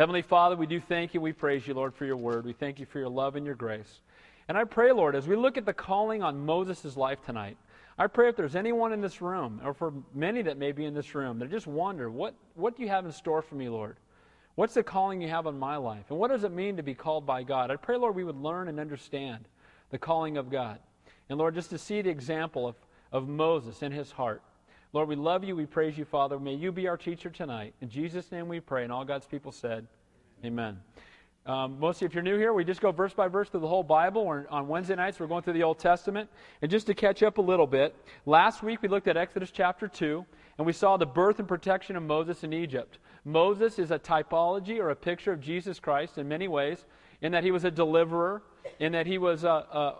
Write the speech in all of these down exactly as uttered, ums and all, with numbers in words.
Heavenly Father, we do thank you. We praise you, Lord, for your word. We thank you for your love and your grace. And I pray, Lord, as we look at the calling on Moses' life tonight, I pray if there's anyone in this room, or for many that may be in this room, that just wonder, what, what do you have in store for me, Lord? What's the calling you have on my life? And what does it mean to be called by God? I pray, Lord, we would learn and understand the calling of God. And, Lord, just to see the example of, of Moses in his heart. Lord, we love you. We praise you, Father. May you be our teacher tonight. In Jesus' name we pray. And all God's people said, amen. Um, mostly if you're new here, we just go verse by verse through the whole Bible. We're, on Wednesday nights, we're going through the Old Testament. And just to catch up a little bit, last week we looked at Exodus chapter two, and we saw the birth and protection of Moses in Egypt. Moses is a typology or a picture of Jesus Christ in many ways, in that he was a deliverer, in that he was a, a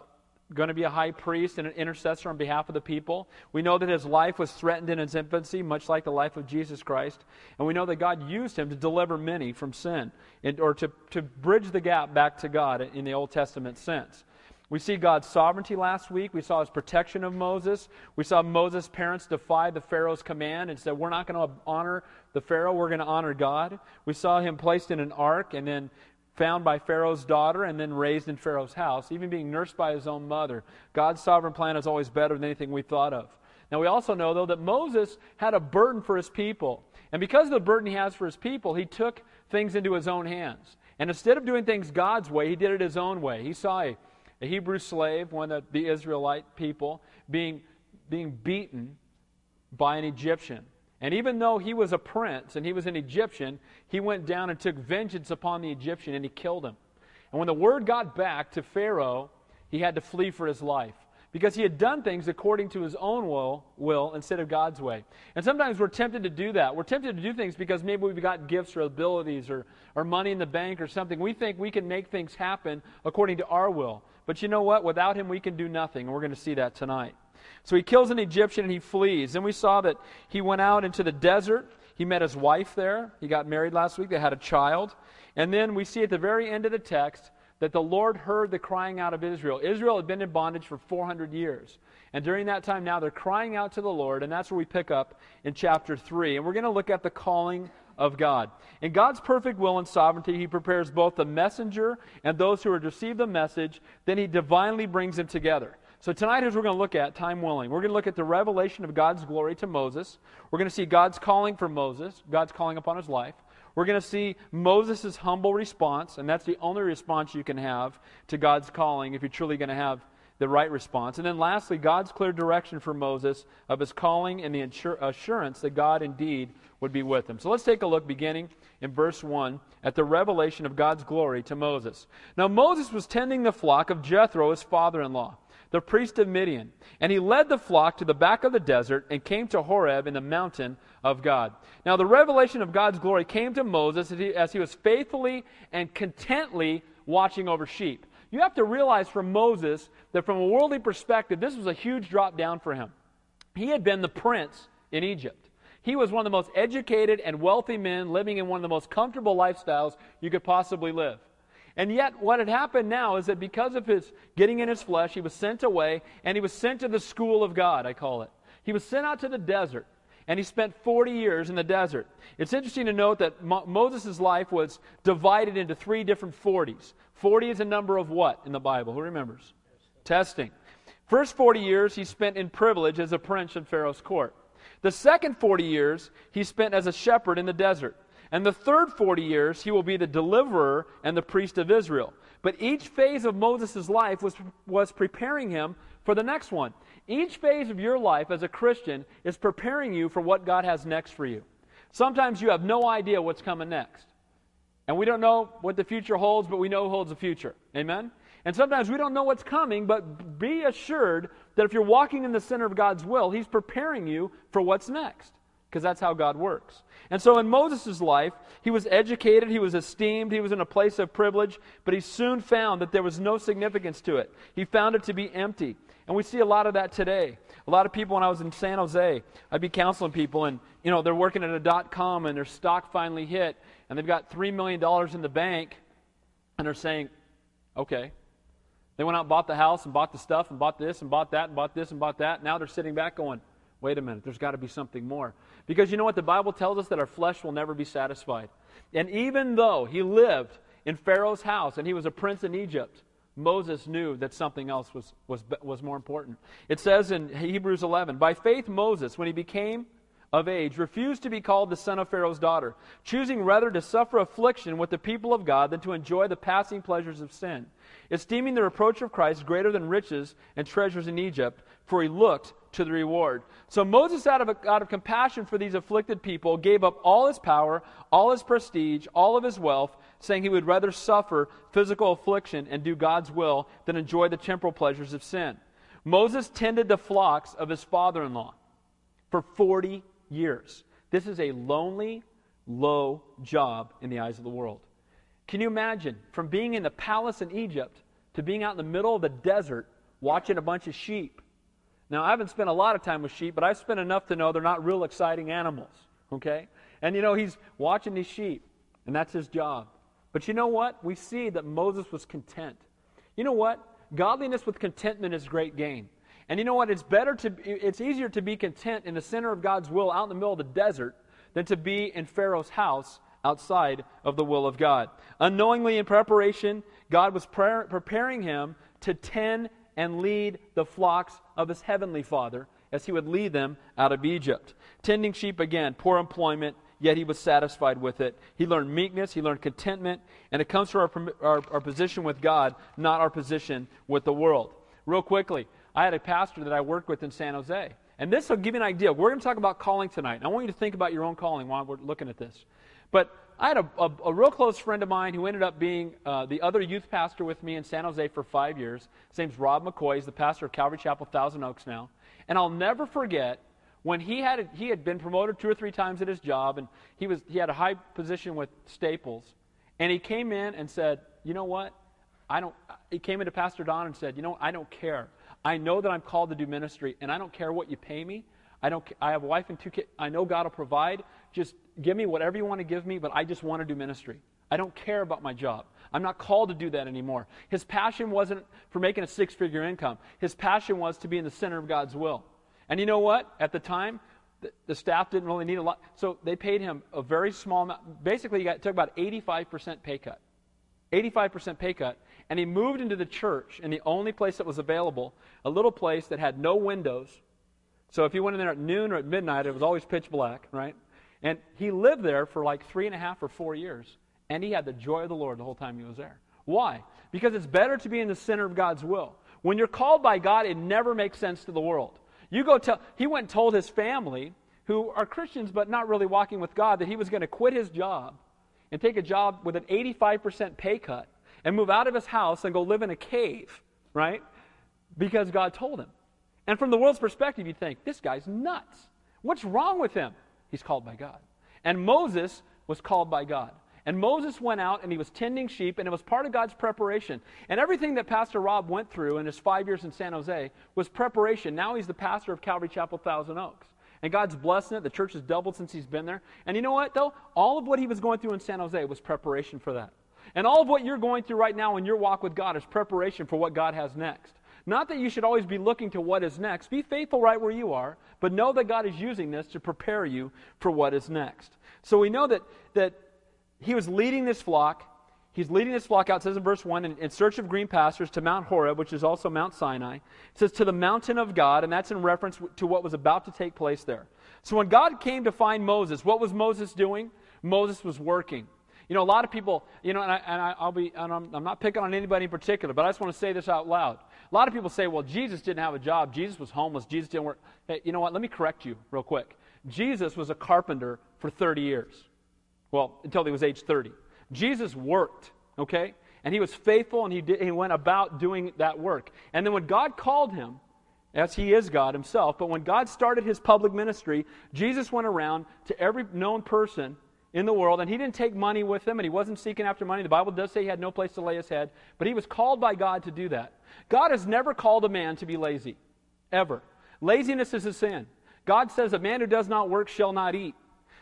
going to be a high priest and an intercessor on behalf of the people. We know that his life was threatened in his infancy, much like the life of Jesus Christ. And we know that God used him to deliver many from sin, and, or to, to bridge the gap back to God in the Old Testament sense. We see God's sovereignty last week. We saw his protection of Moses. We saw Moses' parents defy the Pharaoh's command and said, we're not going to honor the Pharaoh, we're going to honor God. We saw him placed in an ark and then found by Pharaoh's daughter and then raised in Pharaoh's house, even being nursed by his own mother. God's sovereign plan is always better than anything we thought of. Now we also know, though, that Moses had a burden for his people. And because of the burden he has for his people, he took things into his own hands. And instead of doing things God's way, he did it his own way. He saw a, a Hebrew slave, one of the Israelite people, being, being beaten by an Egyptian. And even though he was a prince and he was an Egyptian, he went down and took vengeance upon the Egyptian and he killed him. And when the word got back to Pharaoh, he had to flee for his life because he had done things according to his own will, will instead of God's way. And sometimes we're tempted to do that. We're tempted to do things because maybe we've got gifts or abilities or, or money in the bank or something. We think we can make things happen according to our will. But you know what? Without him, we can do nothing. And we're going to see that tonight. So he kills an Egyptian and he flees. Then we saw that he went out into the desert. He met his wife there. He got married last week. They had a child. And then we see at the very end of the text that the Lord heard the crying out of Israel. Israel had been in bondage for four hundred years. And during that time now they're crying out to the Lord. And that's where we pick up in chapter three. And we're going to look at the calling of God. In God's perfect will and sovereignty, he prepares both the messenger and those who have received the message. Then he divinely brings them together. So tonight, as we're going to look at, time willing, we're going to look at the revelation of God's glory to Moses. We're going to see God's calling for Moses, God's calling upon his life. We're going to see Moses' humble response, and that's the only response you can have to God's calling if you're truly going to have the right response. And then lastly, God's clear direction for Moses of his calling and the insur- assurance that God indeed would be with him. So let's take a look, beginning in verse one, at the revelation of God's glory to Moses. Now Moses was tending the flock of Jethro, his father-in-law, the priest of Midian. And he led the flock to the back of the desert and came to Horeb in the mountain of God. Now the revelation of God's glory came to Moses as he, as he was faithfully and contently watching over sheep. You have to realize for Moses that from a worldly perspective, this was a huge drop down for him. He had been the prince in Egypt. He was one of the most educated and wealthy men living in one of the most comfortable lifestyles you could possibly live. And yet what had happened now is that because of his getting in his flesh, he was sent away, and he was sent to the school of God, I call it. He was sent out to the desert, and he spent forty years in the desert. It's interesting to note that Mo- Moses' life was divided into three different forties. forty is a number of what in the Bible? Who remembers? Testing. Testing. First forty years he spent in privilege as a prince in Pharaoh's court. The second forty years he spent as a shepherd in the desert. And the third forty years, he will be the deliverer and the priest of Israel. But each phase of Moses' life was, was preparing him for the next one. Each phase of your life as a Christian is preparing you for what God has next for you. Sometimes you have no idea what's coming next. And we don't know what the future holds, but we know who holds the future. Amen? And sometimes we don't know what's coming, but be assured that if you're walking in the center of God's will, he's preparing you for what's next. Because that's how God works. And so in Moses' life, he was educated, he was esteemed, he was in a place of privilege, but he soon found that there was no significance to it. He found it to be empty. And we see a lot of that today. A lot of people, when I was in San Jose, I'd be counseling people, and you know, they're working at a dot-com, and their stock finally hit, and they've got three million dollars in the bank, and they're saying, okay. They went out and bought the house, and bought the stuff, and bought this, and bought that, and bought this, and bought that. Now they're sitting back going, wait a minute, there's got to be something more. Because you know what? The Bible tells us that our flesh will never be satisfied. And even though he lived in Pharaoh's house and he was a prince in Egypt, Moses knew that something else was, was, was more important. It says in Hebrews eleven, by faith Moses, when he became of age, refused to be called the son of Pharaoh's daughter, choosing rather to suffer affliction with the people of God than to enjoy the passing pleasures of sin, esteeming the reproach of Christ greater than riches and treasures in Egypt, for he looked to the reward. So Moses, out of, out of compassion for these afflicted people, gave up all his power, all his prestige, all of his wealth, saying he would rather suffer physical affliction and do God's will than enjoy the temporal pleasures of sin. Moses tended the flocks of his father-in-law for forty years. This is a lonely, low job in the eyes of the world. Can you imagine, from being in the palace in Egypt to being out in the middle of the desert watching a bunch of sheep? Now, I haven't spent a lot of time with sheep, but I've spent enough to know they're not real exciting animals, okay? And, you know, he's watching these sheep, and that's his job. But you know what? We see that Moses was content. You know what? Godliness with contentment is great gain. And you know what? It's better to, it's easier to be content in the center of God's will out in the middle of the desert than to be in Pharaoh's house outside of the will of God. Unknowingly, in preparation, God was pre- preparing him to tend and lead the flocks of his heavenly Father as he would lead them out of Egypt. Tending sheep, again, poor employment, yet he was satisfied with it. He learned meekness, he learned contentment, and it comes from our, our, our position with God, not our position with the world. Real quickly, I had a pastor that I worked with in San Jose. And this will give you an idea. We're going to talk about calling tonight. And I want you to think about your own calling while we're looking at this. But I had a, a, a real close friend of mine who ended up being uh, the other youth pastor with me in San Jose for five years. His name's Rob McCoy. He's the pastor of Calvary Chapel Thousand Oaks now. And I'll never forget when he had he had been promoted two or three times at his job, and he was he had a high position with Staples. And he came in and said, you know what? I don't. He came into Pastor Don and said, you know, I don't care. I know that I'm called to do ministry, and I don't care what you pay me. I don't. I have a wife and two kids. I know God will provide. Just give me whatever you want to give me, but I just want to do ministry. I don't care about my job. I'm not called to do that anymore. His passion wasn't for making a six-figure income. His passion was to be in the center of God's will. And you know what? At the time, the, the staff didn't really need a lot, so they paid him a very small amount. Basically, he got, took about eighty-five percent pay cut. eighty-five percent pay cut, and he moved into the church in the only place that was available, a little place that had no windows. So if you went in there at noon or at midnight, it was always pitch black, right? And he lived there for like three and a half or four years, and he had the joy of the Lord the whole time he was there. Why? Because it's better to be in the center of God's will. When you're called by God, it never makes sense to the world. You go tell, he went and told his family, who are Christians but not really walking with God, that he was going to quit his job and take a job with an eighty-five percent pay cut and move out of his house and go live in a cave, right? Because God told him. And from the world's perspective, you think, this guy's nuts. What's wrong with him? He's called by God. And Moses was called by God. And Moses went out and he was tending sheep, and it was part of God's preparation. And everything that Pastor Rob went through in his five years in San Jose was preparation. Now he's the pastor of Calvary Chapel Thousand Oaks. And God's blessing it. The church has doubled since he's been there. And you know what, though? All of what he was going through in San Jose was preparation for that. And all of what you're going through right now in your walk with God is preparation for what God has next. Not that you should always be looking to what is next. Be faithful right where you are, but know that God is using this to prepare you for what is next. So we know that, that he was leading this flock. He's leading this flock out, it says in verse one, in, in search of green pastures to Mount Horeb, which is also Mount Sinai. It says, to the mountain of God, and that's in reference to what was about to take place there. So when God came to find Moses, what was Moses doing? Moses was working. You know, a lot of people, you know, and, I, and I, I'll be, and I'm, I'm not picking on anybody in particular, but I just want to say this out loud. A lot of people say, well, Jesus didn't have a job. Jesus was homeless. Jesus didn't work. Hey, you know what? Let me correct you real quick. Jesus was a carpenter for thirty years. Well, until he was age thirty. Jesus worked, okay? And he was faithful, and he did, he went about doing that work. And then when God called him, as he is God himself, but when God started his public ministry, Jesus went around to every known person in the world, and he didn't take money with him, and he wasn't seeking after money. The Bible does say he had no place to lay his head, but he was called by God to do that. God has never called a man to be lazy, ever. Laziness is a sin. God says, a man who does not work shall not eat.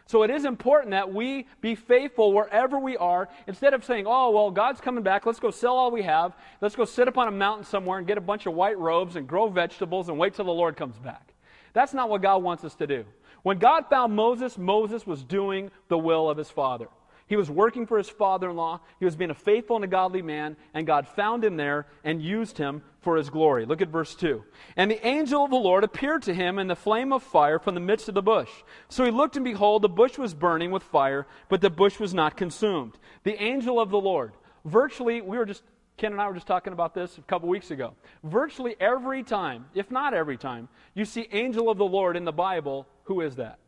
So it is important that we be faithful wherever we are. Instead of saying, oh, well, God's coming back, let's go sell all we have, let's go sit up on a mountain somewhere and get a bunch of white robes and grow vegetables and wait till the Lord comes back. That's not what God wants us to do. When God found Moses, Moses was doing the will of his Father. He was working for his father-in-law. He was being a faithful and a godly man, and God found him there and used him for his glory. Look at verse two. And the angel of the Lord appeared to him in the flame of fire from the midst of the bush. So he looked, and behold, the bush was burning with fire, but the bush was not consumed. The angel of the Lord. Virtually, we were just, Ken and I were just talking about this a couple weeks ago. Virtually every time, if not every time, you see angel of the Lord in the Bible, who is that?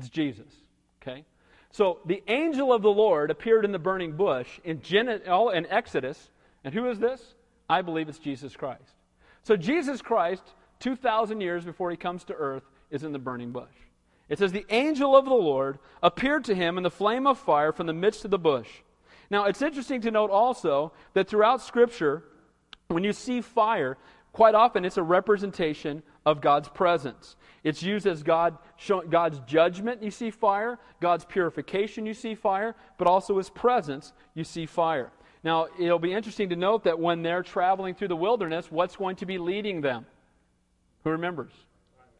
It's Jesus. Okay? So the angel of the Lord appeared in the burning bush in, Gen- in Exodus. And who is this? I believe it's Jesus Christ. So Jesus Christ, two thousand years before he comes to earth, is in the burning bush. It says, the angel of the Lord appeared to him in the flame of fire from the midst of the bush. Now, it's interesting to note also that throughout Scripture, when you see fire, quite often it's a representation of God's presence. It's used as God, God's judgment, you see fire. God's purification, you see fire. But also His presence, you see fire. Now, it'll be interesting to note that when they're traveling through the wilderness, what's going to be leading them? Who remembers?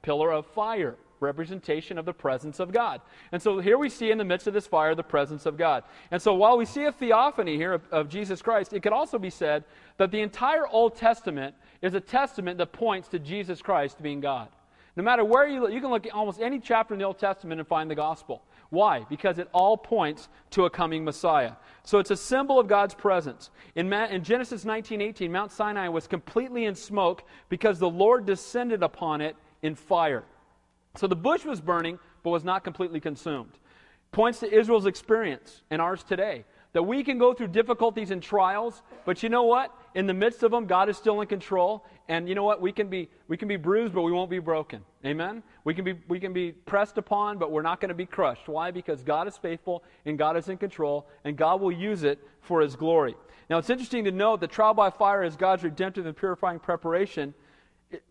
Pillar of fire. Representation of the presence of God. And so here we see in the midst of this fire the presence of God. And so while we see a theophany here of, of Jesus Christ, it could also be said that the entire Old Testament is a testament that points to Jesus Christ being God. No matter where you look, you can look at almost any chapter in the Old Testament and find the gospel. Why? Because it all points to a coming Messiah. So it's a symbol of God's presence. In, Ma- in Genesis nineteen eighteen, Mount Sinai was completely in smoke because the Lord descended upon it in fire. So the bush was burning, but was not completely consumed. Points to Israel's experience and ours today. That we can go through difficulties and trials, but you know what? In the midst of them, God is still in control. And you know what? We can be we can be bruised, but we won't be broken. Amen? We can be we can be pressed upon, but we're not going to be crushed. Why? Because God is faithful, and God is in control, and God will use it for His glory. Now, it's interesting to note that trial by fire is God's redemptive and purifying preparation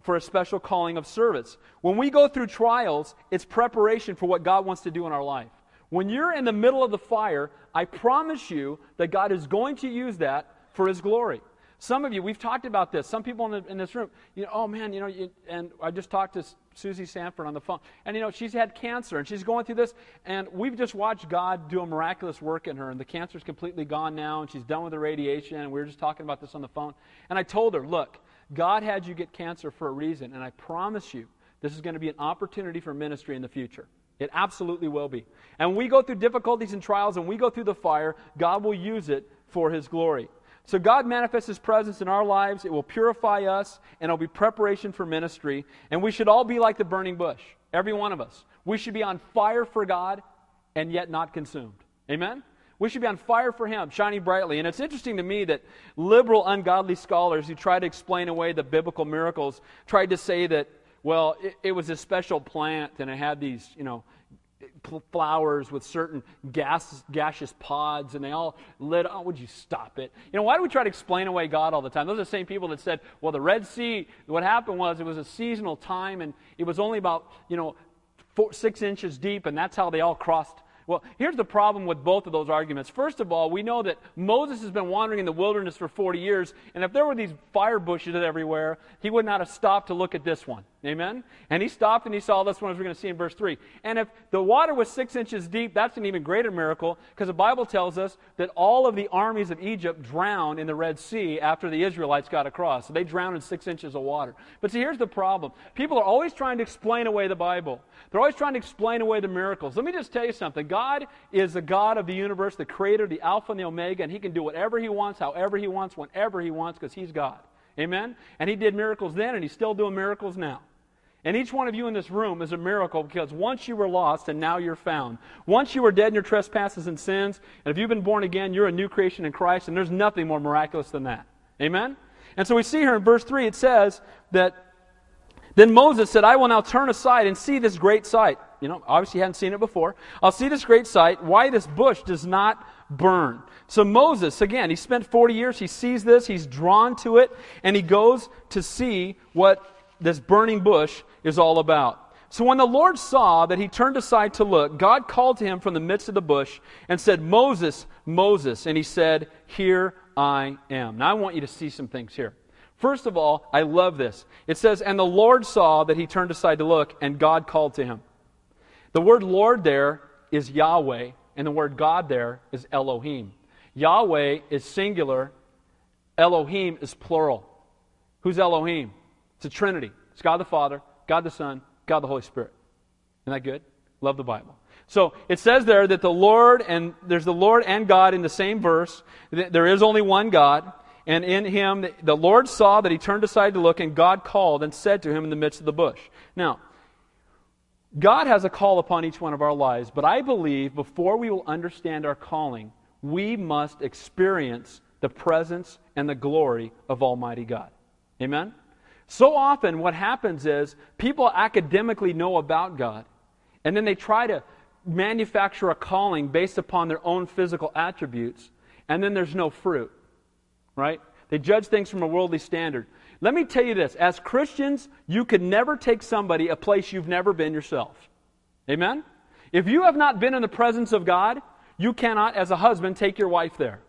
for a special calling of service. When we go through trials, it's preparation for what God wants to do in our life. When you're in the middle of the fire, I promise you that God is going to use that for His glory. Some of you, we've talked about this. Some people in, the, in this room, you know, oh man, you know, you, and I just talked to Susie Sanford on the phone, and you know, she's had cancer, and she's going through this, and we've just watched God do a miraculous work in her, and the cancer's completely gone now, and she's done with the radiation, and we were just talking about this on the phone, and I told her, look, God had you get cancer for a reason, and I promise you, this is going to be an opportunity for ministry in the future. It absolutely will be. And when we go through difficulties and trials, and we go through the fire, God will use it for His glory. So God manifests His presence in our lives. It will purify us, and it will be preparation for ministry. And we should all be like the burning bush, every one of us. We should be on fire for God, and yet not consumed. Amen? We should be on fire for Him, shining brightly. And it's interesting to me that liberal, ungodly scholars who try to explain away the biblical miracles tried to say that, well, it, it was a special plant and it had these, you know, flowers with certain gas, gaseous pods, and they all lit. Oh, would you stop it? You know, why do we try to explain away God all the time? Those are the same people that said, well, the Red Sea, what happened was it was a seasonal time, and it was only about, you know, four, six inches deep, and that's how they all crossed. Well, here's the problem with both of those arguments. First of all, we know that Moses has been wandering in the wilderness for forty years, and if there were these fire bushes everywhere, he would not have stopped to look at this one. Amen? And he stopped and he saw this one, as we're going to see in verse three. And if the water was six inches deep, that's an even greater miracle, because the Bible tells us that all of the armies of Egypt drowned in the Red Sea after the Israelites got across. So they drowned in six inches of water. But see, here's the problem. People are always trying to explain away the Bible. They're always trying to explain away the miracles. Let me just tell you something. God is the God of the universe, the Creator, the Alpha and the Omega, and He can do whatever He wants, however He wants, whenever He wants, because He's God. Amen? And He did miracles then, and He's still doing miracles now. And each one of you in this room is a miracle, because once you were lost and now you're found. Once you were dead in your trespasses and sins, and if you've been born again, you're a new creation in Christ, and there's nothing more miraculous than that. Amen? And so we see here in verse three, it says that, then Moses said, I will now turn aside and see this great sight. You know, obviously he hadn't seen it before. I'll see this great sight, why this bush does not burn. So Moses, again, he spent forty years, he sees this, he's drawn to it, and he goes to see what this burning bush is all about. So when the Lord saw that he turned aside to look, God called to him from the midst of the bush and said, Moses, Moses. And he said, here I am. Now I want you to see some things here. First of all, I love this. It says, and the Lord saw that he turned aside to look, and God called to him. The word Lord there is Yahweh, and the word God there is Elohim. Yahweh is singular. Elohim is plural. Who's Elohim? It's a Trinity. It's God the Father, God the Son, God the Holy Spirit. Isn't that good? Love the Bible. So it says there that the Lord and there's the Lord and God in the same verse. There is only one God. And in him, the Lord saw that he turned aside to look, and God called and said to him in the midst of the bush. Now, God has a call upon each one of our lives, but I believe before we will understand our calling, we must experience the presence and the glory of Almighty God. Amen? So often what happens is people academically know about God, and then they try to manufacture a calling based upon their own physical attributes, and then there's no fruit. Right? They judge things from a worldly standard. Let me tell you this. As Christians, you could never take somebody a place you've never been yourself. Amen? If you have not been in the presence of God, you cannot, as a husband, take your wife there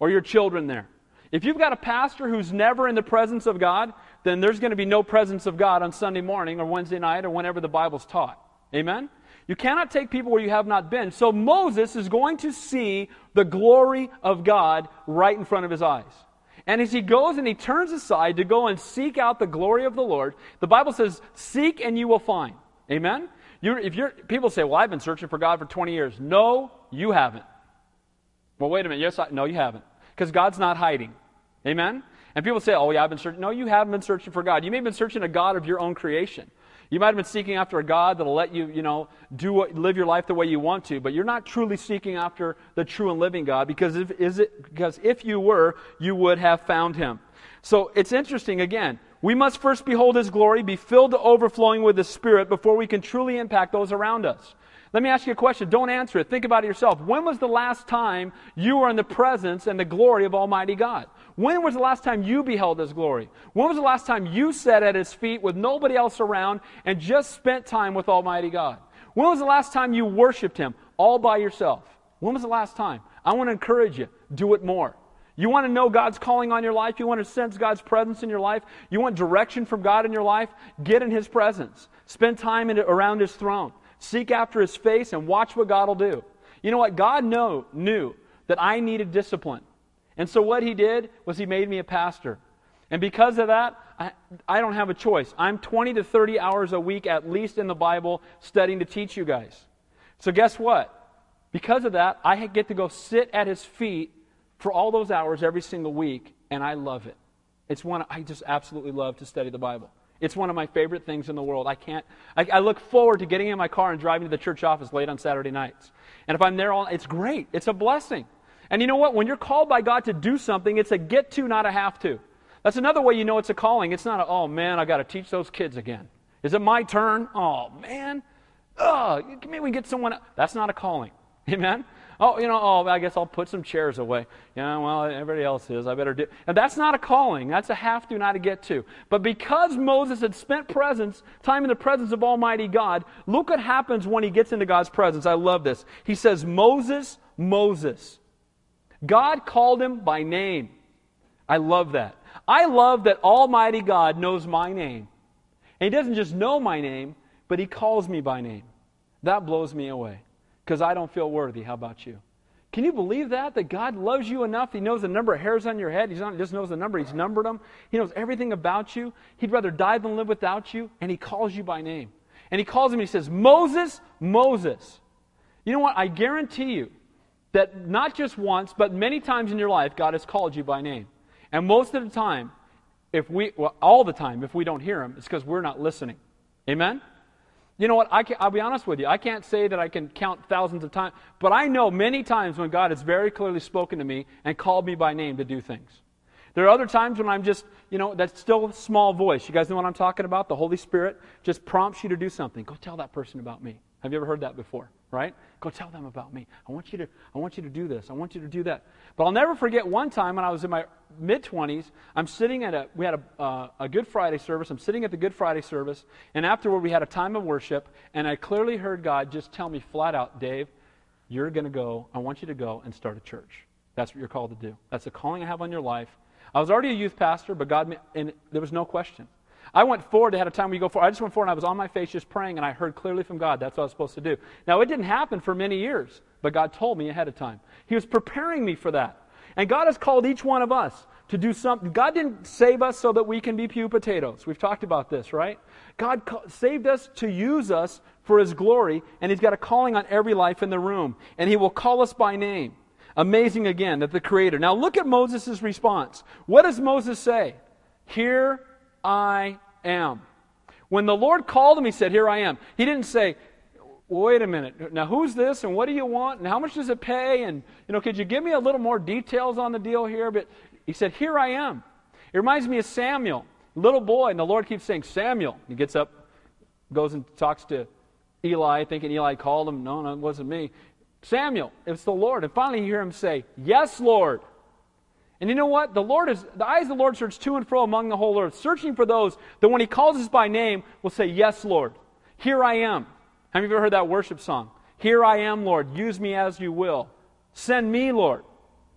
or your children there. If you've got a pastor who's never in the presence of God, then there's going to be no presence of God on Sunday morning or Wednesday night or whenever the Bible's taught. Amen? You cannot take people where you have not been. So Moses is going to see the glory of God right in front of his eyes. And as he goes and he turns aside to go and seek out the glory of the Lord, the Bible says, seek and you will find. Amen? You're, if you're, people say, well, I've been searching for God for twenty years. No, you haven't. Well, wait a minute. Yes, I, no, you haven't. Because God's not hiding. Amen? And people say, oh, yeah, I've been searching. No, you haven't been searching for God. You may have been searching a God of your own creation. You might have been seeking after a God that will let you, you know, do what, live your life the way you want to, but you're not truly seeking after the true and living God, because if, is it, because if you were, you would have found him. So it's interesting, again, we must first behold his glory, be filled to overflowing with his Spirit before we can truly impact those around us. Let me ask you a question. Don't answer it. Think about it yourself. When was the last time you were in the presence and the glory of Almighty God? When was the last time you beheld his glory? When was the last time you sat at his feet with nobody else around and just spent time with Almighty God? When was the last time you worshiped him all by yourself? When was the last time? I want to encourage you. Do it more. You want to know God's calling on your life? You want to sense God's presence in your life? You want direction from God in your life? Get in his presence. Spend time in, around his throne. Seek after his face and watch what God will do. You know what? God know, knew that I needed discipline. And so what he did was he made me a pastor. And because of that, I, I don't have a choice. I'm twenty to thirty hours a week at least in the Bible studying to teach you guys. So guess what? Because of that, I get to go sit at his feet for all those hours every single week, and I love it. It's one I just absolutely love to study the Bible. It's one of my favorite things in the world. I can't. I, I look forward to getting in my car and driving to the church office late on Saturday nights. And if I'm there all, it's great. It's a blessing. And you know what? When you're called by God to do something, it's a get to, not a have to. That's another way you know it's a calling. It's not a, oh man, I got to teach those kids again. Is it my turn? Oh man, oh, maybe we get someone else. That's not a calling. Amen? Oh, you know, oh, I guess I'll put some chairs away. Yeah, well, everybody else is. I better do. And that's not a calling. That's a have to, not a get to. But because Moses had spent presence, time in the presence of Almighty God, look what happens when he gets into God's presence. I love this. He says, Moses, Moses. God called him by name. I love that. I love that Almighty God knows my name. And he doesn't just know my name, but he calls me by name. That blows me away, because I don't feel worthy. How about you? Can you believe that? That God loves you enough. He knows the number of hairs on your head. He just knows the number. He's numbered them. He knows everything about you. He'd rather die than live without you. And he calls you by name. And he calls him and he says, Moses, Moses. You know what? I guarantee you, that not just once, but many times in your life, God has called you by name. And most of the time, if we, well, all the time, if we don't hear him, it's because we're not listening. Amen? You know what? I can, I'll be honest with you. I can't say that I can count thousands of times, but I know many times when God has very clearly spoken to me and called me by name to do things. There are other times when I'm just, you know, that's still a small voice. You guys know what I'm talking about? The Holy Spirit just prompts you to do something. Go tell that person about me. Have you ever heard that before? Right? Go tell them about me. I want you to I want you to do this. I want you to do that. But I'll never forget one time when I was in my mid-twenties, I'm sitting at a, we had a, uh, a Good Friday service. I'm sitting at the Good Friday service, and afterward we had a time of worship, and I clearly heard God just tell me flat out, Dave, you're going to go, I want you to go and start a church. That's what you're called to do. That's the calling I have on your life. I was already a youth pastor, but God, and there was no question. I went forward. They had a time where you go forward. I just went forward, and I was on my face just praying, and I heard clearly from God. That's what I was supposed to do. Now, it didn't happen for many years, but God told me ahead of time. He was preparing me for that. And God has called each one of us to do something. God didn't save us so that we can be pew potatoes. We've talked about this, right? God saved us to use us for His glory, and He's got a calling on every life in the room. And He will call us by name. Amazing again that the Creator. Now, look at Moses' response. What does Moses say? Here I am. When the Lord called him, he said, here I am. He didn't say, wait a minute, now who's this and what do you want and how much does it pay and, you know, could you give me a little more details on the deal here? But he said, here I am. It reminds me of Samuel, little boy, and the Lord keeps saying, Samuel. He gets up, goes and talks to Eli, thinking Eli called him. No, no, it wasn't me. Samuel, it's the Lord. And finally you hear him say, yes, Lord. And you know what? The Lord is the eyes of the Lord search to and fro among the whole earth, searching for those that when He calls us by name will say, yes, Lord, here I am. How many of you ever heard that worship song? Here I am, Lord, use me as you will. Send me, Lord.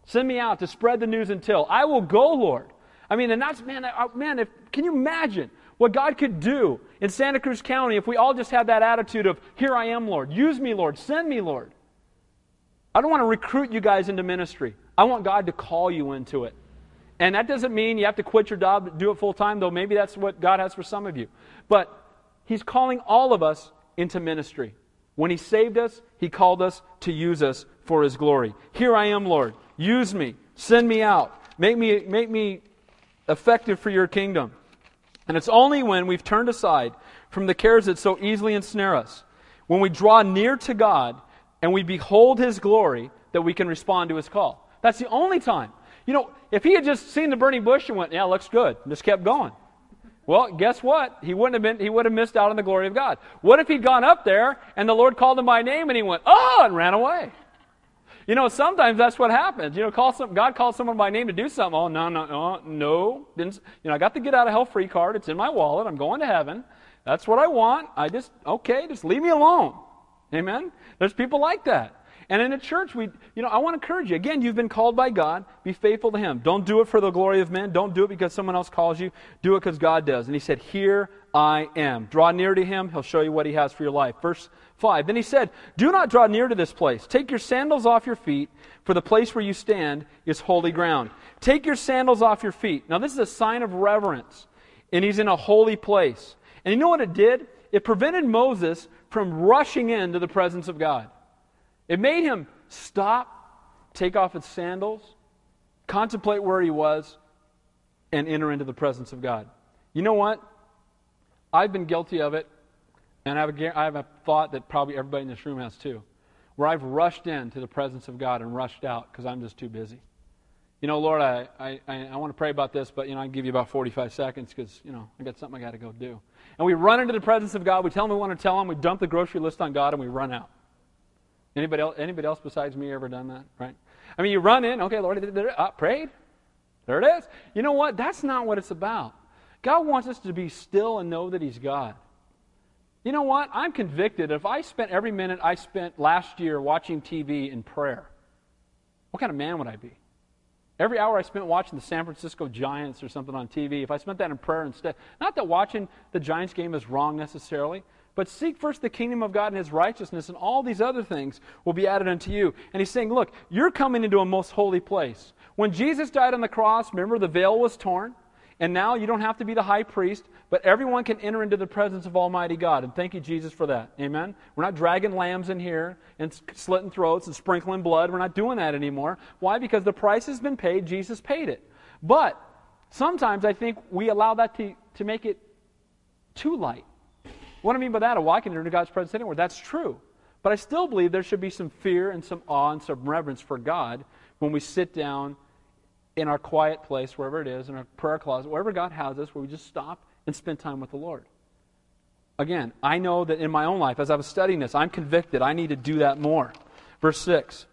Send me out to spread the news until. I will go, Lord. I mean, and that's, man, I, man if, can you imagine what God could do in Santa Cruz County if we all just had that attitude of, here I am, Lord, use me, Lord, send me, Lord. I don't want to recruit you guys into ministry. I want God to call you into it. And that doesn't mean you have to quit your job and do it full time, though maybe that's what God has for some of you. But He's calling all of us into ministry. When He saved us, He called us to use us for His glory. Here I am, Lord. Use me. Send me out. Make me, make me effective for your kingdom. And it's only when we've turned aside from the cares that so easily ensnare us, when we draw near to God and we behold His glory, that we can respond to His call. That's the only time. You know, if he had just seen the burning bush and went, yeah, looks good, and just kept going. Well, guess what? He wouldn't have been, he would have missed out on the glory of God. What if he'd gone up there and the Lord called him by name and he went, oh, and ran away? You know, sometimes that's what happens. You know, call some, God calls someone by name to do something. Oh, no, no, no, no. Didn't, you know, I got the get out of hell free card. It's in my wallet. I'm going to heaven. That's what I want. I just, okay, just leave me alone. Amen? There's people like that. And in a church, we, you know, I want to encourage you. Again, you've been called by God. Be faithful to Him. Don't do it for the glory of men. Don't do it because someone else calls you. Do it because God does. And He said, here I am. Draw near to Him. He'll show you what He has for your life. Verse five. Then He said, do not draw near to this place. Take your sandals off your feet, for the place where you stand is holy ground. Take your sandals off your feet. Now, this is a sign of reverence. And He's in a holy place. And you know what it did? It prevented Moses from rushing into the presence of God. It made him stop, take off his sandals, contemplate where he was, and enter into the presence of God. You know what? I've been guilty of it, and I have a, I have a thought that probably everybody in this room has too, where I've rushed into the presence of God and rushed out because I'm just too busy. You know, Lord, I, I, I want to pray about this, but, you know, I can give you about forty-five seconds because, you know, I got something I got to go do. And we run into the presence of God. We tell him we want to tell him. We dump the grocery list on God, and we run out. Anybody else, anybody else besides me ever done that, right? I mean, you run in, okay, Lord, I prayed. There it is. You know what? That's not what it's about. God wants us to be still and know that He's God. You know what? I'm convicted if I spent every minute I spent last year watching T V in prayer, what kind of man would I be? Every hour I spent watching the San Francisco Giants or something on T V, if I spent that in prayer instead, not that watching the Giants game is wrong necessarily, but seek first the kingdom of God and His righteousness, and all these other things will be added unto you. And He's saying, look, you're coming into a most holy place. When Jesus died on the cross, remember the veil was torn, and now you don't have to be the high priest, but everyone can enter into the presence of Almighty God. And thank you, Jesus, for that. Amen? We're not dragging lambs in here and slitting throats and sprinkling blood. We're not doing that anymore. Why? Because the price has been paid. Jesus paid it. But sometimes I think we allow that to, to make it too light. What do I mean by that? A walk into God's presence anywhere. That's true. But I still believe there should be some fear and some awe and some reverence for God when we sit down in our quiet place, wherever it is, in our prayer closet, wherever God has us, where we just stop and spend time with the Lord. Again, I know that in my own life, as I was studying this, I'm convicted. I need to do that more. Verse six.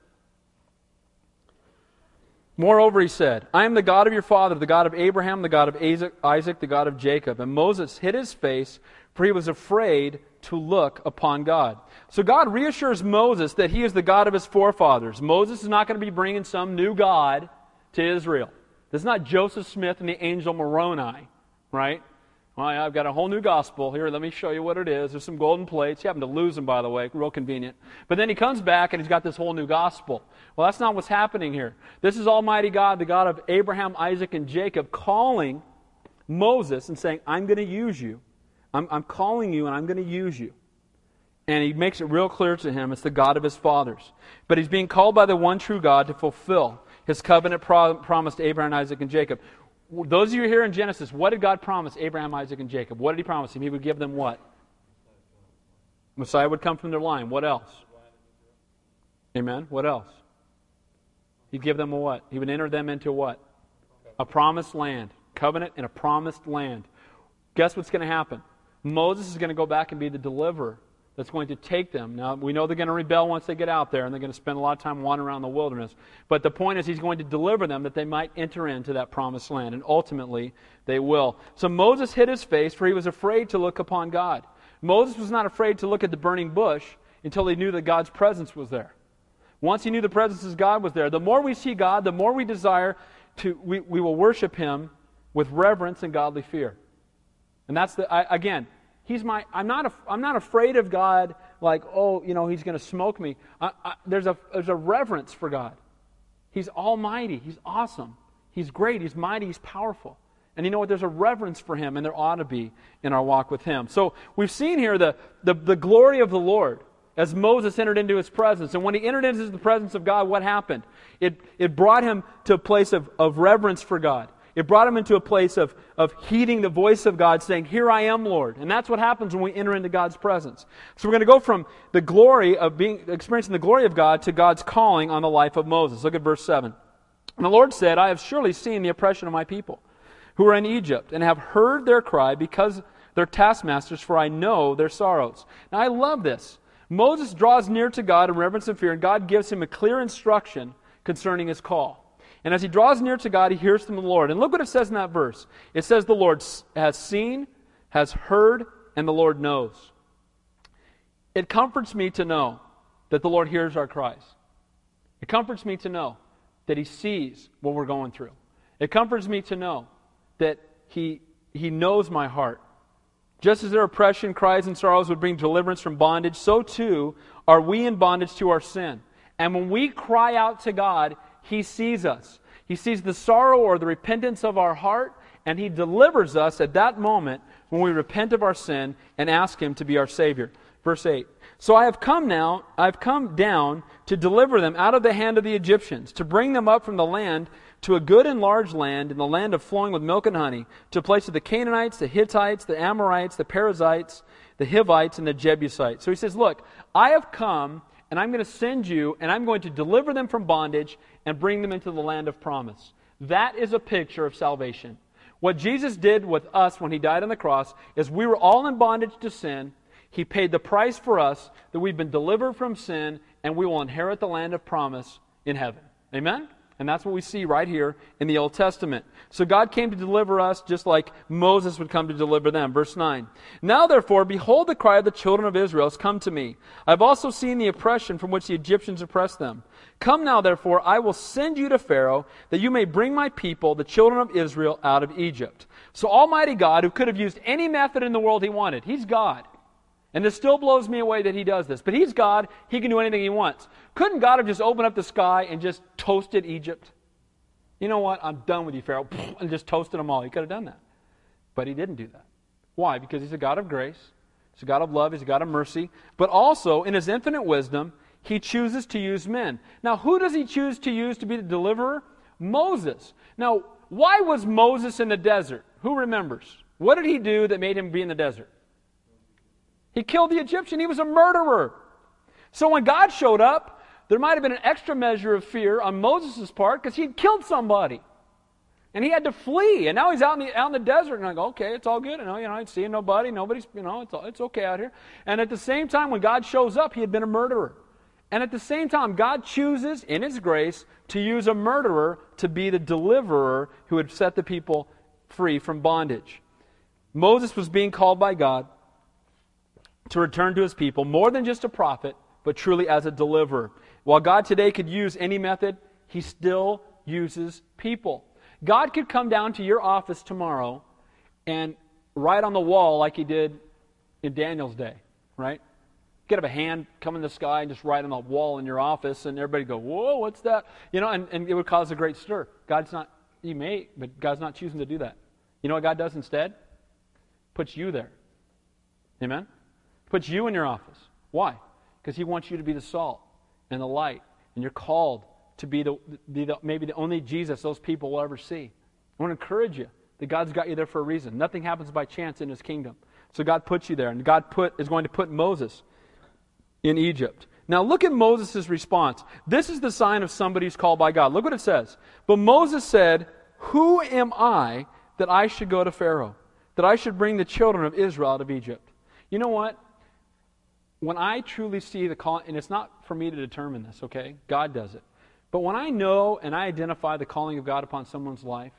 Moreover, he said, I am the God of your father, the God of Abraham, the God of Isaac, the God of Jacob. And Moses hid his face, for he was afraid to look upon God. So God reassures Moses that he is the God of his forefathers. Moses is not going to be bringing some new God to Israel. This is not Joseph Smith and the angel Moroni, right? Well, I've got a whole new gospel here. Let me show you what it is. There's some golden plates. He happened to lose them, by the way. Real convenient. But then he comes back and he's got this whole new gospel. Well, that's not what's happening here. This is Almighty God, the God of Abraham, Isaac, and Jacob, calling Moses and saying, I'm going to use you. I'm, I'm calling you and I'm going to use you. And he makes it real clear to him, it's the God of his fathers. But he's being called by the one true God to fulfill his covenant pro- promise to Abraham, Isaac, and Jacob. Those of you here in Genesis, what did God promise Abraham, Isaac, and Jacob? What did he promise him? He would give them what? Messiah would come from their line. What else? Amen. What else? He'd give them a what? He would enter them into what? A promised land. Covenant and a promised land. Guess what's going to happen? Moses is going to go back and be the deliverer that's going to take them. Now, we know they're going to rebel once they get out there, and they're going to spend a lot of time wandering around the wilderness. But the point is he's going to deliver them that they might enter into that promised land, and ultimately they will. So Moses hid his face, for he was afraid to look upon God. Moses was not afraid to look at the burning bush until he knew that God's presence was there. Once he knew the presence of God was there, the more we see God, the more we desire to, we, we will worship him with reverence and godly fear. And that's the, I, again, He's my. I'm not. A, I'm not afraid of God. Like, oh, you know, He's going to smoke me. I, I, there's a. There's a reverence for God. He's Almighty. He's awesome. He's great. He's mighty. He's powerful. And you know what? There's a reverence for Him, and there ought to be in our walk with Him. So we've seen here the the, the glory of the Lord as Moses entered into His presence. And when he entered into the presence of God, what happened? It it brought him to a place of of reverence for God. It brought him into a place of, of heeding the voice of God, saying, here I am, Lord. And that's what happens when we enter into God's presence. So we're going to go from the glory of being, experiencing the glory of God to God's calling on the life of Moses. Look at verse seven. And the Lord said, I have surely seen the oppression of my people who are in Egypt, and have heard their cry because they're taskmasters, for I know their sorrows. Now I love this. Moses draws near to God in reverence and fear, and God gives him a clear instruction concerning his call. And as he draws near to God, he hears from the Lord. And look what it says in that verse. It says the Lord has seen, has heard, and the Lord knows. It comforts me to know that the Lord hears our cries. It comforts me to know that He sees what we're going through. It comforts me to know that He, he knows my heart. Just as their oppression, cries, and sorrows would bring deliverance from bondage, so too are we in bondage to our sin. And when we cry out to God, He sees us. He sees the sorrow or the repentance of our heart, and He delivers us at that moment when we repent of our sin and ask Him to be our Savior. Verse eight. So I have come now, I have come down to deliver them out of the hand of the Egyptians, to bring them up from the land to a good and large land, in the land of flowing with milk and honey, to a place of the Canaanites, the Hittites, the Amorites, the Perizzites, the Hivites, and the Jebusites. So He says, look, I have come, and I'm going to send you, and I'm going to deliver them from bondage and bring them into the land of promise. That is a picture of salvation. What Jesus did with us when He died on the cross is we were all in bondage to sin. He paid the price for us that we've been delivered from sin, and we will inherit the land of promise in heaven. Amen? And that's what we see right here in the Old Testament. So God came to deliver us just like Moses would come to deliver them. Verse nine. Now therefore, behold, the cry of the children of Israel has come to me. I have also seen the oppression from which the Egyptians oppressed them. Come now therefore, I will send you to Pharaoh, that you may bring my people, the children of Israel, out of Egypt. So Almighty God, who could have used any method in the world He wanted, He's God. And this still blows me away that He does this. But He's God. He can do anything He wants. Couldn't God have just opened up the sky and just toasted Egypt? You know what? I'm done with you, Pharaoh. And just toasted them all. He could have done that. But He didn't do that. Why? Because He's a God of grace. He's a God of love. He's a God of mercy. But also, in His infinite wisdom, He chooses to use men. Now, who does He choose to use to be the deliverer? Moses. Now, why was Moses in the desert? Who remembers? What did he do that made him be in the desert? He killed the Egyptian. He was a murderer. So when God showed up, there might have been an extra measure of fear on Moses' part because he'd killed somebody. And he had to flee. And now he's out in the, out in the desert. And I go, okay, it's all good. And, you know, I'm seeing nobody. Nobody's, you know, it's, all, it's okay out here. And at the same time, when God shows up, he had been a murderer. And at the same time, God chooses, in His grace, to use a murderer to be the deliverer who would set the people free from bondage. Moses was being called by God to return to His people, more than just a prophet, but truly as a deliverer. While God today could use any method, He still uses people. God could come down to your office tomorrow and right on the wall like he did in Daniel's day, right? Get up a hand, come in the sky, and just write on the wall in your office, and everybody go, whoa, what's that? You know, and, and it would cause a great stir. God's not, he may, but God's not choosing to do that. You know what God does instead? Puts you there. Amen? Puts you in your office. Why? Because he wants you to be the salt and the light, and you're called to be the, the, the maybe the only Jesus those people will ever see. I want to encourage you that God's got you there for a reason. Nothing happens by chance in his kingdom. So God puts you there, and God put is going to put Moses in Egypt. Now look at Moses' response. This is the sign of somebody who's called by God. Look what it says. But Moses said, who am I that I should go to Pharaoh, that I should bring the children of Israel out of Egypt? You know what? When I truly see the call, and it's not for me to determine this, okay? God does it. But when I know and I identify the calling of God upon someone's life,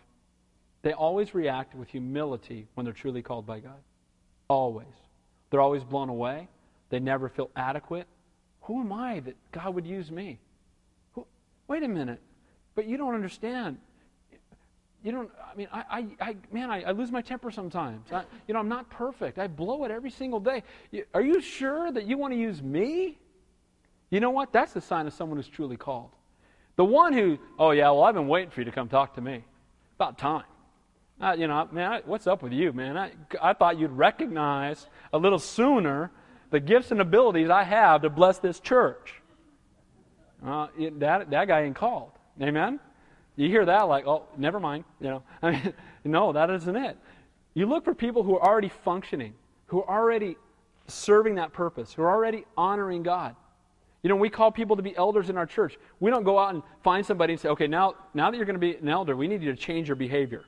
they always react with humility when they're truly called by God. Always. They're always blown away. They never feel adequate. Who am I that God would use me? Who, wait a minute. But you don't understand. You don't, I mean, I, I, I man, I, I lose my temper sometimes. I, you know, I'm not perfect. I blow it every single day. You, are you sure that you want to use me? You know what? That's the sign of someone who's truly called. The one who, oh yeah, well, I've been waiting for you to come talk to me. About time. I, you know, man, I, what's up with you, man? I, I thought you'd recognize a little sooner the gifts and abilities I have to bless this church. Uh, it, that, that guy ain't called. Amen? You hear that like, oh, never mind. You know, I mean, no, that isn't it. You look for people who are already functioning, who are already serving that purpose, who are already honoring God. You know, we call people to be elders in our church. We don't go out and find somebody and say, okay, now, now that you're going to be an elder, we need you to change your behavior.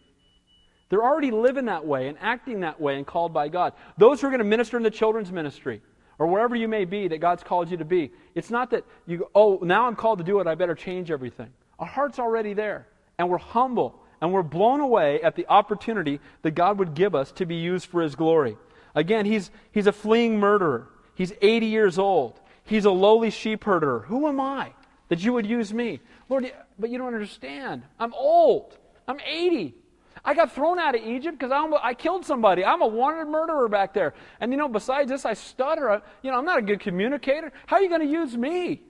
They're already living that way and acting that way and called by God. Those who are going to minister in the children's ministry or wherever you may be that God's called you to be, it's not that you go, oh, now I'm called to do it, I better change everything. Our heart's already there, and we're humble, and we're blown away at the opportunity that God would give us to be used for his glory. Again, he's, he's a fleeing murderer. He's eighty years old. He's a lowly sheep herder. Who am I that you would use me? Lord, but you don't understand. I'm old. I'm eighty. I got thrown out of Egypt because I, I killed somebody. I'm a wanted murderer back there. And, you know, besides this, I stutter. I, you know, I'm not a good communicator. How are you going to use me?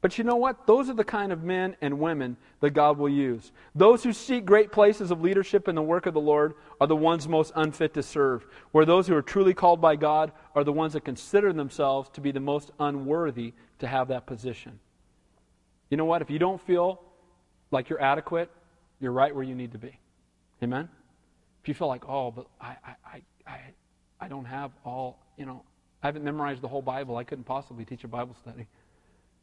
But you know what? Those are the kind of men and women that God will use. Those who seek great places of leadership in the work of the Lord are the ones most unfit to serve, where those who are truly called by God are the ones that consider themselves to be the most unworthy to have that position. You know what? If you don't feel like you're adequate, you're right where you need to be. Amen? If you feel like, oh, but I, I, I, I don't have all, you know, I haven't memorized the whole Bible. I couldn't possibly teach a Bible study.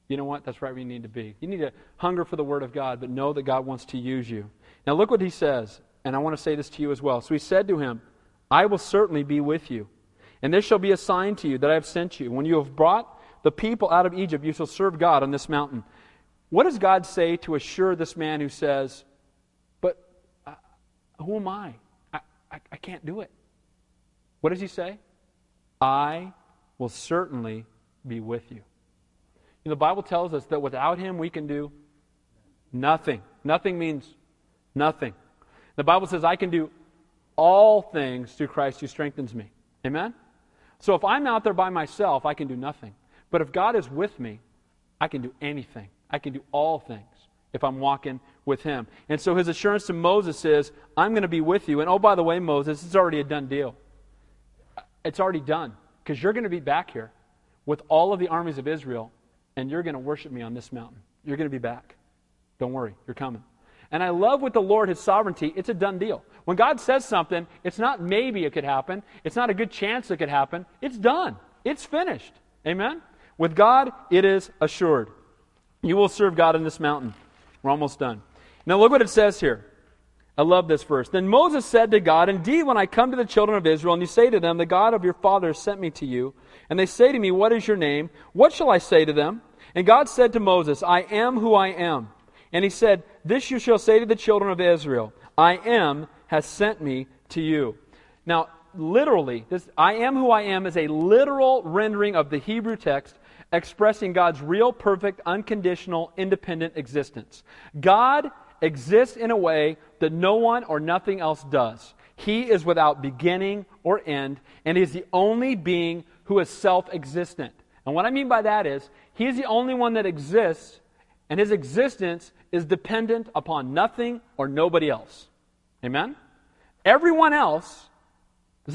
You know what? That's right where you need to be. You need to hunger for the Word of God, but know that God wants to use you. Now look what he says, and I want to say this to you as well. So he said to him, I will certainly be with you, and this shall be a sign to you that I have sent you. When you have brought the people out of Egypt, you shall serve God on this mountain. What does God say to assure this man who says, but uh, who am I? I, I? I can't do it. What does he say? I will certainly be with you. You know, the Bible tells us that without him we can do nothing. Nothing means nothing. The Bible says I can do all things through Christ who strengthens me. Amen? So if I'm out there by myself, I can do nothing. But if God is with me, I can do anything. I can do all things if I'm walking with him. And so his assurance to Moses is, I'm going to be with you. And oh, by the way, Moses, it's already a done deal. It's already done. Because you're going to be back here with all of the armies of Israel, and you're going to worship me on this mountain. You're going to be back. Don't worry, you're coming. And I love with the Lord, his sovereignty, it's a done deal. When God says something, it's not maybe it could happen. It's not a good chance it could happen. It's done. It's finished. Amen? With God, it is assured. You will serve God in this mountain. We're almost done. Now look what it says here. I love this verse. Then Moses said to God, indeed, when I come to the children of Israel, and you say to them, the God of your fathers sent me to you, and they say to me, what is your name? What shall I say to them? And God said to Moses, I am who I am. And he said, this you shall say to the children of Israel, I am has sent me to you. Now, literally, this I am who I am is a literal rendering of the Hebrew text expressing God's real, perfect, unconditional, independent existence. God exists in a way that no one or nothing else does. He is without beginning or end, and is the only being who is self-existent. And what I mean by that is, He is the only one that exists, and His existence is dependent upon nothing or nobody else. Amen? Everyone else's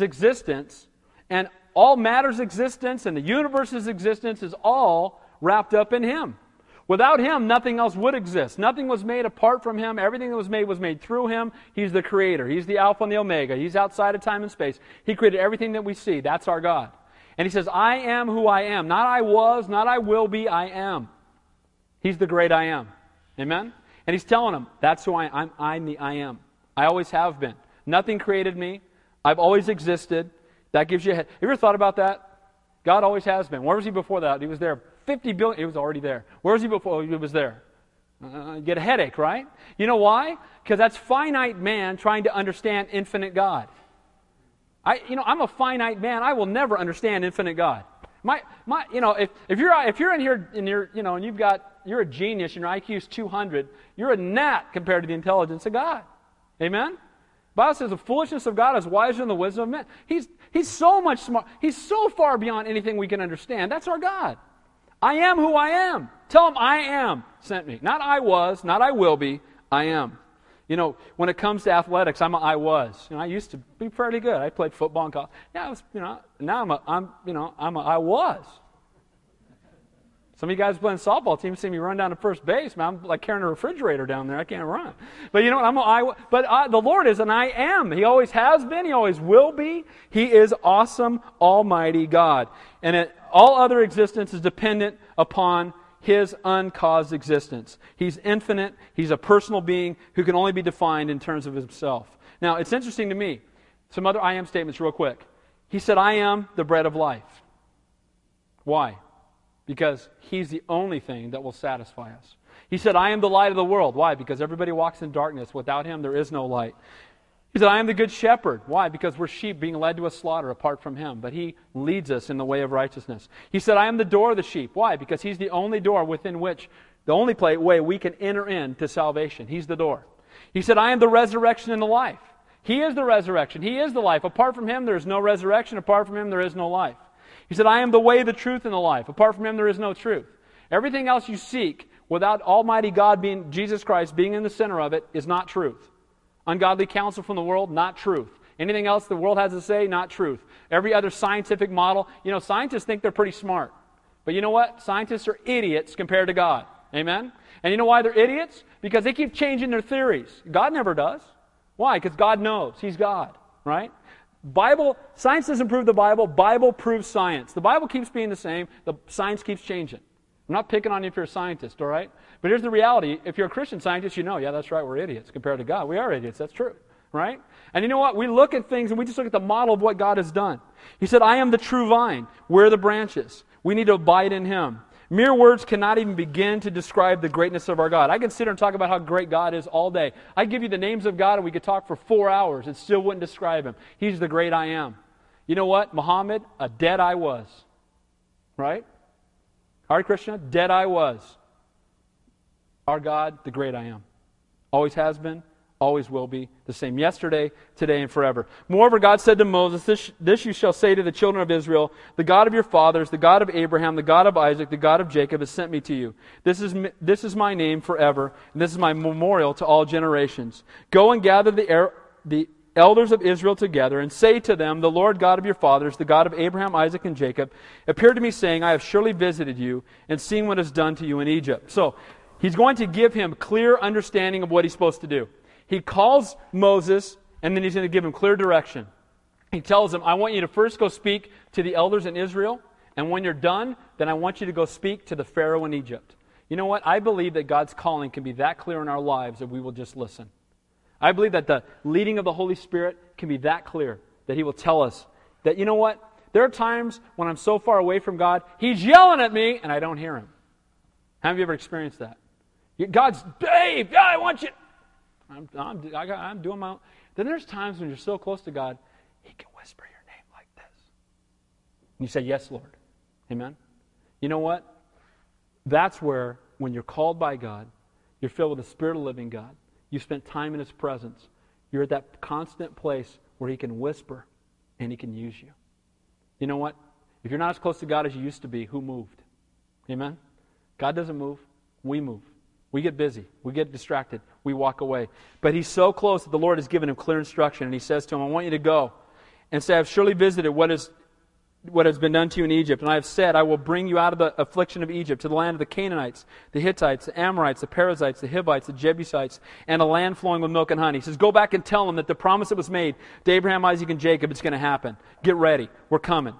existence, and all matter's existence, and the universe's existence is all wrapped up in Him. Without Him, nothing else would exist. Nothing was made apart from Him. Everything that was made was made through Him. He's the Creator. He's the Alpha and the Omega. He's outside of time and space. He created everything that we see. That's our God. And He says, I am who I am. Not I was, not I will be, I am. He's the great I am. Amen? And He's telling them, that's who I am. I'm, I'm the I am. I always have been. Nothing created me. I've always existed. That gives you a head. Have you ever thought about that? God always has been. Where was He before that? He was there. fifty billion, it was already there. Where was He before it was there? Uh, you get a headache, right? You know why? Because that's finite man trying to understand infinite God. I, you know, I'm a finite man. I will never understand infinite God. My, my, you know, if, if you're if you're in here and you're, you know, and you've got you're a genius and your I Q is two hundred, you're a gnat compared to the intelligence of God. Amen. The Bible says the foolishness of God is wiser than the wisdom of men. He's he's so much smart. He's so far beyond anything we can understand. That's our God. I am who I am. Tell Him I am sent me. Not I was, not I will be, I am. You know, when it comes to athletics, I'm a I was. You know, I used to be fairly good. I played football in college. Now, it's, you know, now I'm a, I'm, you know, I'm a I was. Some of you guys playing softball teams see me run down to first base. Man, I'm like carrying a refrigerator down there. I can't run. But you know what? I'm a I was. But I, the Lord is an I am. He always has been. He always will be. He is awesome, almighty God. And it, all other existence is dependent upon His uncaused existence. He's infinite. He's a personal being who can only be defined in terms of Himself. Now, it's interesting to me. Some other I am statements real quick. He said, I am the bread of life. Why? Because He's the only thing that will satisfy us. He said, I am the light of the world. Why? Because everybody walks in darkness. Without Him, there is no light. He said, I am the good shepherd. Why? Because we're sheep being led to a slaughter apart from Him. But He leads us in the way of righteousness. He said, I am the door of the sheep. Why? Because He's the only door within which, the only way we can enter into salvation. He's the door. He said, I am the resurrection and the life. He is the resurrection. He is the life. Apart from Him, there is no resurrection. Apart from Him, there is no life. He said, I am the way, the truth, and the life. Apart from Him, there is no truth. Everything else you seek without Almighty God, being Jesus Christ, being in the center of it, is not truth. Ungodly counsel from the world, not truth. Anything else the world has to say, not truth. Every other scientific model, you know, scientists think they're pretty smart. But you know what? Scientists are idiots compared to God. Amen? And you know why they're idiots? Because they keep changing their theories. God never does. Why? Because God knows. He's God, right? Bible, science doesn't prove the Bible. Bible proves science. The Bible keeps being the same. The science keeps changing. I'm not picking on you if you're a scientist, all right? But here's the reality. If you're a Christian scientist, you know, yeah, that's right, we're idiots compared to God. We are idiots, that's true, right? And you know what? We look at things and we just look at the model of what God has done. He said, I am the true vine. We're the branches. We need to abide in Him. Mere words cannot even begin to describe the greatness of our God. I can sit here and talk about how great God is all day. I give you the names of God and we could talk for four hours and still wouldn't describe Him. He's the great I am. You know what? Muhammad, a dead I was, right? Our Krishna, dead I was. Our God, the great I am. Always has been, always will be, the same yesterday, today, and forever. Moreover, God said to Moses, this, this you shall say to the children of Israel, the God of your fathers, the God of Abraham, the God of Isaac, the God of Jacob has sent me to you. This is, this is my name forever, and this is my memorial to all generations. Go and gather the air, the elders of Israel together, and say to them, the Lord God of your fathers, the God of Abraham, Isaac, and Jacob, appeared to me, saying, I have surely visited you and seen what is done to you in Egypt. So, He's going to give him clear understanding of what he's supposed to do. He calls Moses, and then He's going to give him clear direction. He tells him, I want you to first go speak to the elders in Israel, and when you're done, then I want you to go speak to the Pharaoh in Egypt. You know what? I believe that God's calling can be that clear in our lives that we will just listen. I believe that the leading of the Holy Spirit can be that clear, that He will tell us that, you know what? There are times when I'm so far away from God, He's yelling at me, and I don't hear Him. Have you ever experienced that? God's, hey, God, I want you. I'm, I'm, I got, I'm doing my own. Then there's times when you're so close to God, He can whisper your name like this. And you say, yes, Lord. Amen? You know what? That's where, when you're called by God, you're filled with the Spirit of the living God. You spent time in His presence. You're at that constant place where he can whisper and he can use you. You know what? If you're not as close to God as you used to be, who moved? Amen? God doesn't move. We move. We get busy. We get distracted. We walk away. But he's so close that the Lord has given him clear instruction. And he says to him, I want you to go and say, I've surely visited what is what has been done to you in Egypt. And I have said, I will bring you out of the affliction of Egypt to the land of the Canaanites, the Hittites, the Amorites, the Perizzites, the Hivites, the Jebusites, and a land flowing with milk and honey. He says, go back and tell them that the promise that was made to Abraham, Isaac, and Jacob, it's going to happen. Get ready. We're coming.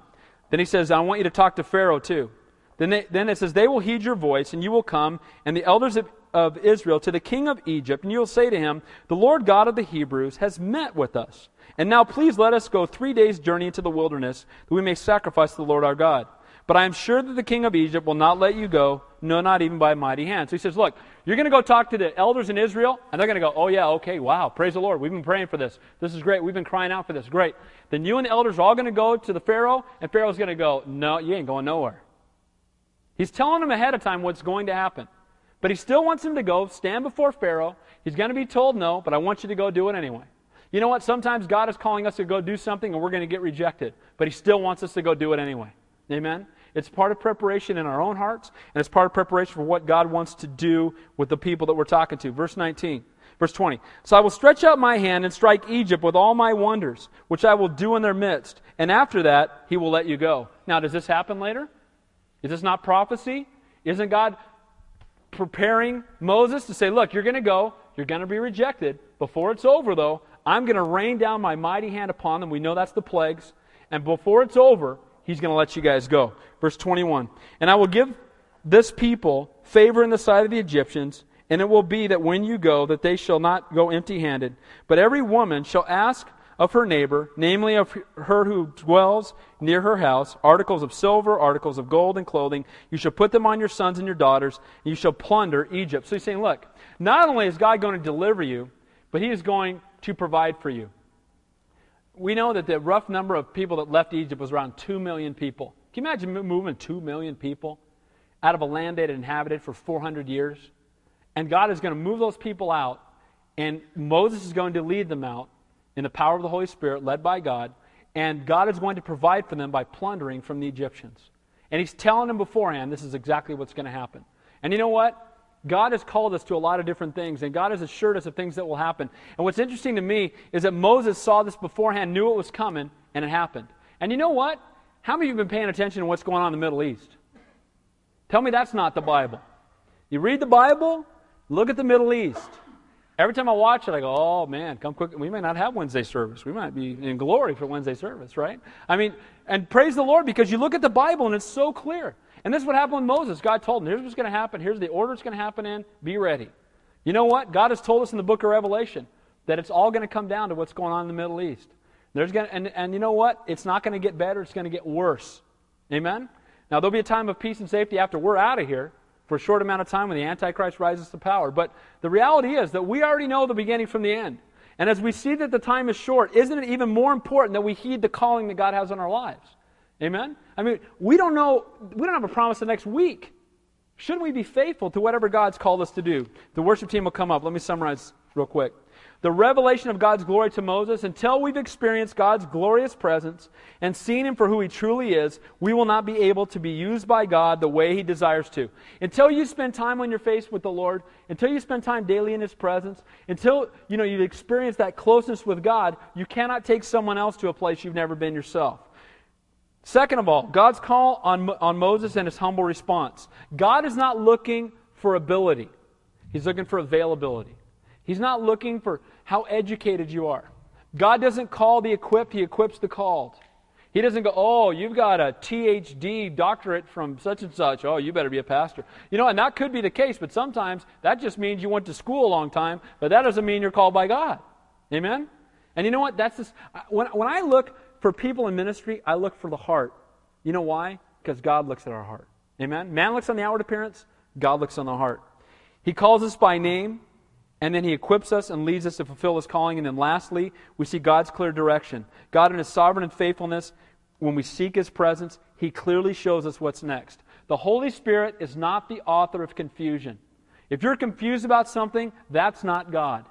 Then he says, I want you to talk to Pharaoh too. Then, they, then it says, they will heed your voice, and you will come, and the elders of, of Israel, to the king of Egypt, and you will say to him, the Lord God of the Hebrews has met with us. And now please let us go three days' journey into the wilderness, that we may sacrifice to the Lord our God. But I am sure that the king of Egypt will not let you go, no, not even by a mighty hand. So he says, look, you're going to go talk to the elders in Israel, and they're going to go, oh yeah, okay, wow, praise the Lord, we've been praying for this. This is great, we've been crying out for this, great. Then you and the elders are all going to go to the Pharaoh, and Pharaoh's going to go, no, you ain't going nowhere. He's telling him ahead of time what's going to happen. But he still wants him to go, stand before Pharaoh. He's going to be told no, but I want you to go do it anyway. You know what? Sometimes God is calling us to go do something and we're going to get rejected. But he still wants us to go do it anyway. Amen? It's part of preparation in our own hearts, and it's part of preparation for what God wants to do with the people that we're talking to. Verse nineteen. Verse twenty. So I will stretch out my hand and strike Egypt with all my wonders, which I will do in their midst. And after that, he will let you go. Now, does this happen later? Is this not prophecy? Isn't God preparing Moses to say, look, you're going to go, you're going to be rejected. Before it's over, though, I'm going to rain down my mighty hand upon them. We know that's the plagues. And before it's over, he's going to let you guys go. Verse twenty-one, and I will give this people favor in the sight of the Egyptians, and it will be that when you go, that they shall not go empty-handed. But every woman shall ask of her neighbor, namely of her who dwells near her house, articles of silver, articles of gold, and clothing. You shall put them on your sons and your daughters, and you shall plunder Egypt. So he's saying, look, not only is God going to deliver you, but he is going to provide for you. We know that the rough number of people that left Egypt was around two million people. Can you imagine moving two million people out of a land they had inhabited for four hundred years? And God is going to move those people out, and Moses is going to lead them out in the power of the Holy Spirit, led by God, and God is going to provide for them by plundering from the Egyptians. And he's telling them beforehand, this is exactly what's going to happen. And you know what? God has called us to a lot of different things, and God has assured us of things that will happen. And what's interesting to me is that Moses saw this beforehand, knew it was coming, and it happened. And you know what? How many of you have been paying attention to what's going on in the Middle East? Tell me that's not the Bible. You read the Bible, look at the Middle East. Every time I watch it, I go, oh, man, come quick. We may not have Wednesday service. We might be in glory for Wednesday service, right? I mean, and praise the Lord, because you look at the Bible and it's so clear. And this is what happened with Moses. God told him, here's what's going to happen. Here's the order it's going to happen in. Be ready. You know what? God has told us in the book of Revelation that it's all going to come down to what's going on in the Middle East. There's going to, and, and you know what? It's not going to get better. It's going to get worse. Amen? Now, there'll be a time of peace and safety after we're out of here, for a short amount of time when the Antichrist rises to power. But the reality is that we already know the beginning from the end. And as we see that the time is short, isn't it even more important that we heed the calling that God has on our lives? Amen? I mean, we don't know, we don't have a promise the next week. Shouldn't we be faithful to whatever God's called us to do? The worship team will come up. Let me summarize real quick. The revelation of God's glory to Moses, until we've experienced God's glorious presence and seen Him for who He truly is, we will not be able to be used by God the way He desires to. Until you spend time on your face with the Lord, until you spend time daily in His presence, until you know, you've experienced that closeness with God, you cannot take someone else to a place you've never been yourself. Second of all, God's call on, on Moses and his humble response. God is not looking for ability. He's looking for availability. He's not looking for how educated you are. God doesn't call the equipped, He equips the called. He doesn't go, oh, you've got a T H D doctorate from such and such. Oh, you better be a pastor. You know, and that could be the case, but sometimes that just means you went to school a long time, but that doesn't mean you're called by God. Amen? And you know what? That's this. When, when I look for people in ministry, I look for the heart. You know why? Because God looks at our heart. Amen? Man looks on the outward appearance. God looks on the heart. He calls us by name, and then He equips us and leads us to fulfill His calling. And then lastly, we see God's clear direction. God in His sovereign and faithfulness, when we seek His presence, He clearly shows us what's next. The Holy Spirit is not the author of confusion. If you're confused about something, that's not God.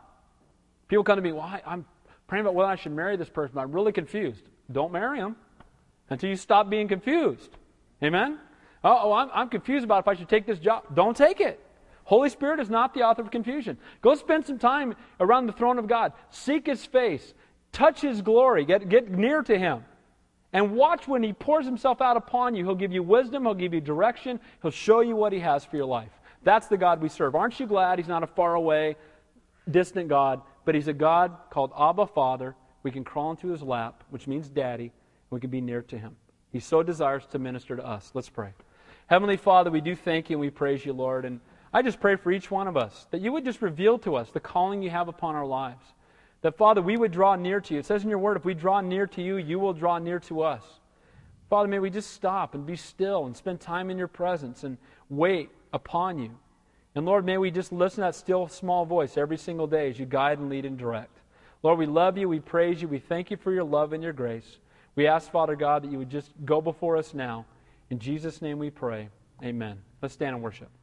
People come to me, well, I, I'm praying about whether I should marry this person, but I'm really confused. Don't marry him until you stop being confused. Amen? Uh-oh, I'm, I'm confused about if I should take this job. Don't take it. Holy Spirit is not the author of confusion. Go spend some time around the throne of God. Seek His face. Touch His glory. Get, get near to Him. And watch when He pours Himself out upon you. He'll give you wisdom. He'll give you direction. He'll show you what He has for your life. That's the God we serve. Aren't you glad He's not a faraway, distant God, but He's a God called Abba, Father. We can crawl into His lap, which means Daddy, and we can be near to Him. He so desires to minister to us. Let's pray. Heavenly Father, we do thank You and we praise You, Lord. And I just pray for each one of us that You would just reveal to us the calling You have upon our lives. That, Father, we would draw near to You. It says in Your Word, if we draw near to You, You will draw near to us. Father, may we just stop and be still and spend time in Your presence and wait upon You. And Lord, may we just listen to that still small voice every single day as You guide and lead and direct. Lord, we love You, we praise You, we thank You for Your love and Your grace. We ask, Father God, that You would just go before us now. In Jesus' name we pray. Amen. Let's stand and worship.